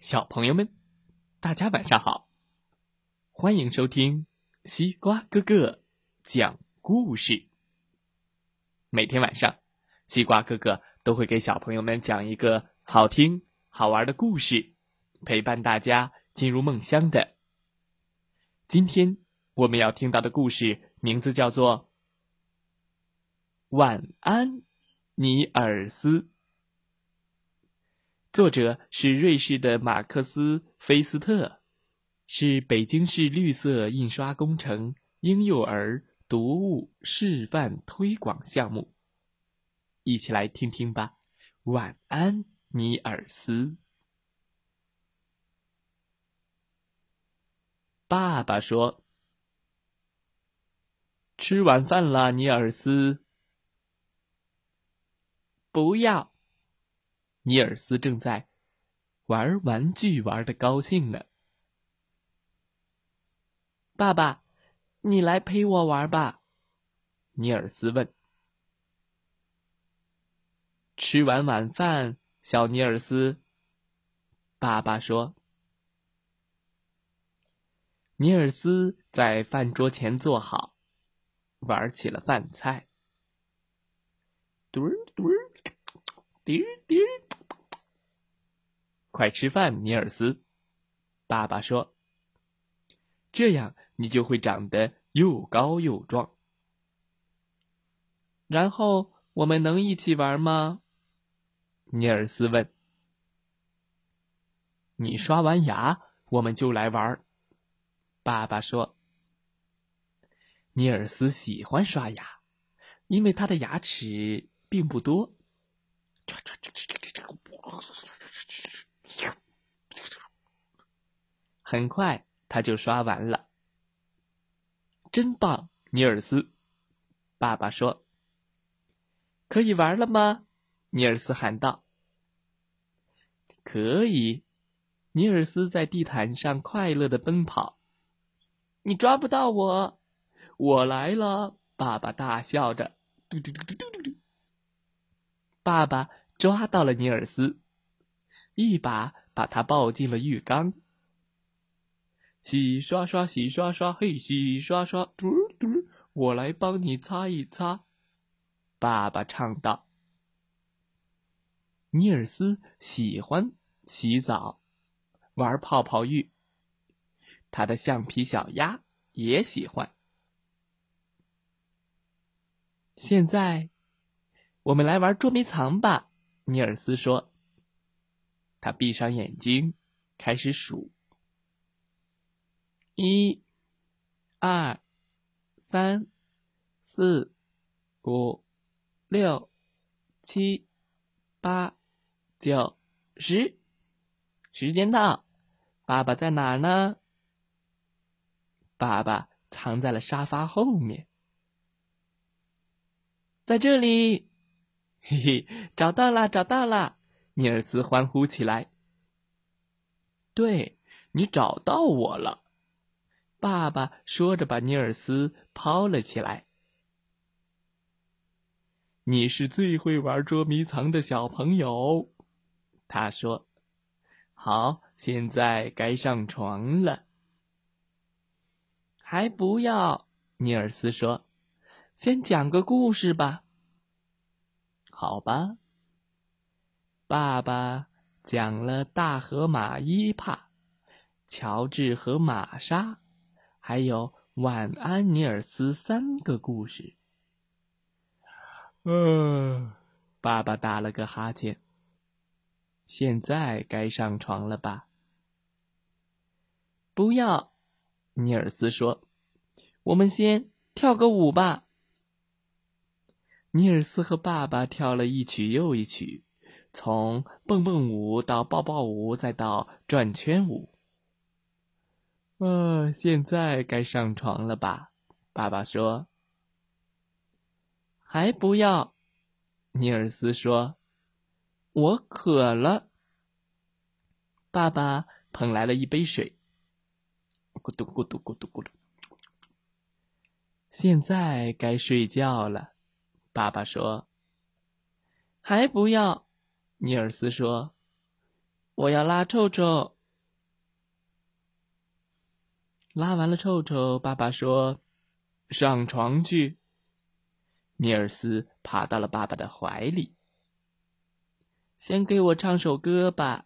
小朋友们，大家晚上好，欢迎收听西瓜哥哥讲故事。每天晚上，西瓜哥哥都会给小朋友们讲一个好听好玩的故事，陪伴大家进入梦乡的。今天我们要听到的故事名字叫做晚安尼尔斯，作者是瑞士的马克思·菲斯特，是北京市绿色印刷工程婴幼儿读物示范推广项目。一起来听听吧，晚安尼尔斯。爸爸说：吃晚饭了，尼尔斯。不要。尼尔斯正在玩玩具，玩得高兴呢。爸爸，你来陪我玩吧，尼尔斯问。吃完晚饭，小尼尔斯，爸爸说。尼尔斯在饭桌前坐好，玩起了饭菜。嘟儿嘟儿滴滴，快吃饭，尼尔斯，爸爸说，这样你就会长得又高又壮。然后我们能一起玩吗？尼尔斯问。你刷完牙我们就来玩，爸爸说。尼尔斯喜欢刷牙，因为他的牙齿并不多。很快他就刷完了。真棒，尼尔斯，爸爸说。可以玩了吗？尼尔斯喊道。可以。尼尔斯在地毯上快乐地奔跑。你抓不到我，我来了，爸爸大笑着。嘟嘟嘟嘟嘟嘟。爸爸抓到了尼尔斯，一把把他抱进了浴缸。洗刷刷，洗刷刷，嘿，洗刷刷，嘟嘟，我来帮你擦一擦，爸爸唱道。尼尔斯喜欢洗澡，玩泡泡浴，他的橡皮小鸭也喜欢。现在我们来玩捉迷藏吧，尼尔斯说。他闭上眼睛开始数。1、2、3、4、5、6、7、8、9、10。时间到，爸爸在哪儿呢？爸爸藏在了沙发后面。在这里。嘿嘿，找到啦，找到啦！尼尔斯欢呼起来。对，你找到我了，爸爸说着把尼尔斯抛了起来。你是最会玩捉迷藏的小朋友，他说。好，现在该上床了。还不要，尼尔斯说，先讲个故事吧。好吧，爸爸讲了大河马伊帕、乔治和玛莎，还有晚安尼尔斯3个故事。爸爸打了个哈欠。现在该上床了吧？不要，尼尔斯说，我们先跳个舞吧。尼尔斯和爸爸跳了一曲又一曲，从蹦蹦舞到抱抱舞，再到转圈舞。现在该上床了吧？爸爸说。还不要，尼尔斯说，我渴了。爸爸捧来了一杯水。咕嘟咕嘟咕嘟咕嘟。现在该睡觉了。爸爸说。还不要，尼尔斯说，我要拉臭臭。拉完了臭臭，爸爸说：“上床去。”尼尔斯爬到了爸爸的怀里。先给我唱首歌吧，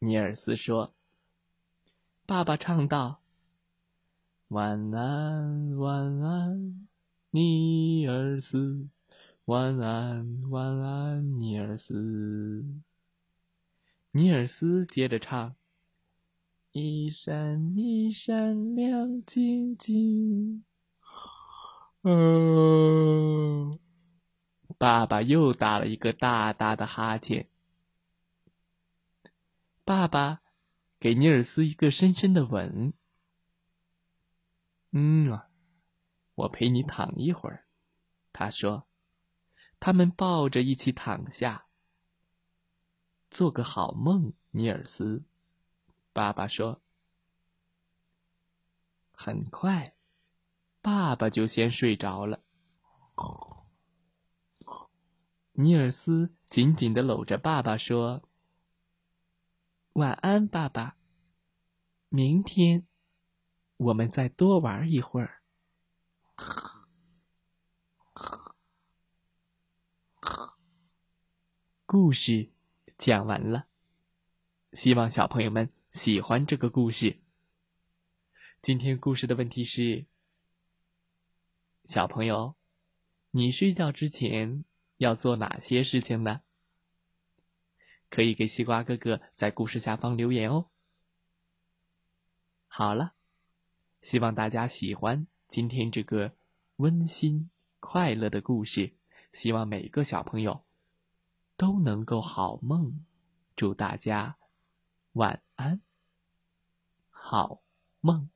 尼尔斯说。爸爸唱道：“晚安，晚安，尼尔斯，晚安，晚安，尼尔斯。”尼尔斯接着唱：“一闪一闪亮晶晶。”爸爸又打了一个大大的哈欠。爸爸给尼尔斯一个深深的吻。我陪你躺一会儿，他说。他们抱着一起躺下。做个好梦，尼尔斯，爸爸说。很快，爸爸就先睡着了。尼尔斯紧紧地搂着爸爸说：“晚安，爸爸。明天我们再多玩一会儿。”故事讲完了，希望小朋友们喜欢这个故事。今天故事的问题是：小朋友，你睡觉之前要做哪些事情呢？可以给西瓜哥哥在故事下方留言哦。好了，希望大家喜欢今天这个温馨快乐的故事，希望每个小朋友都能够好梦，祝大家晚安，好梦。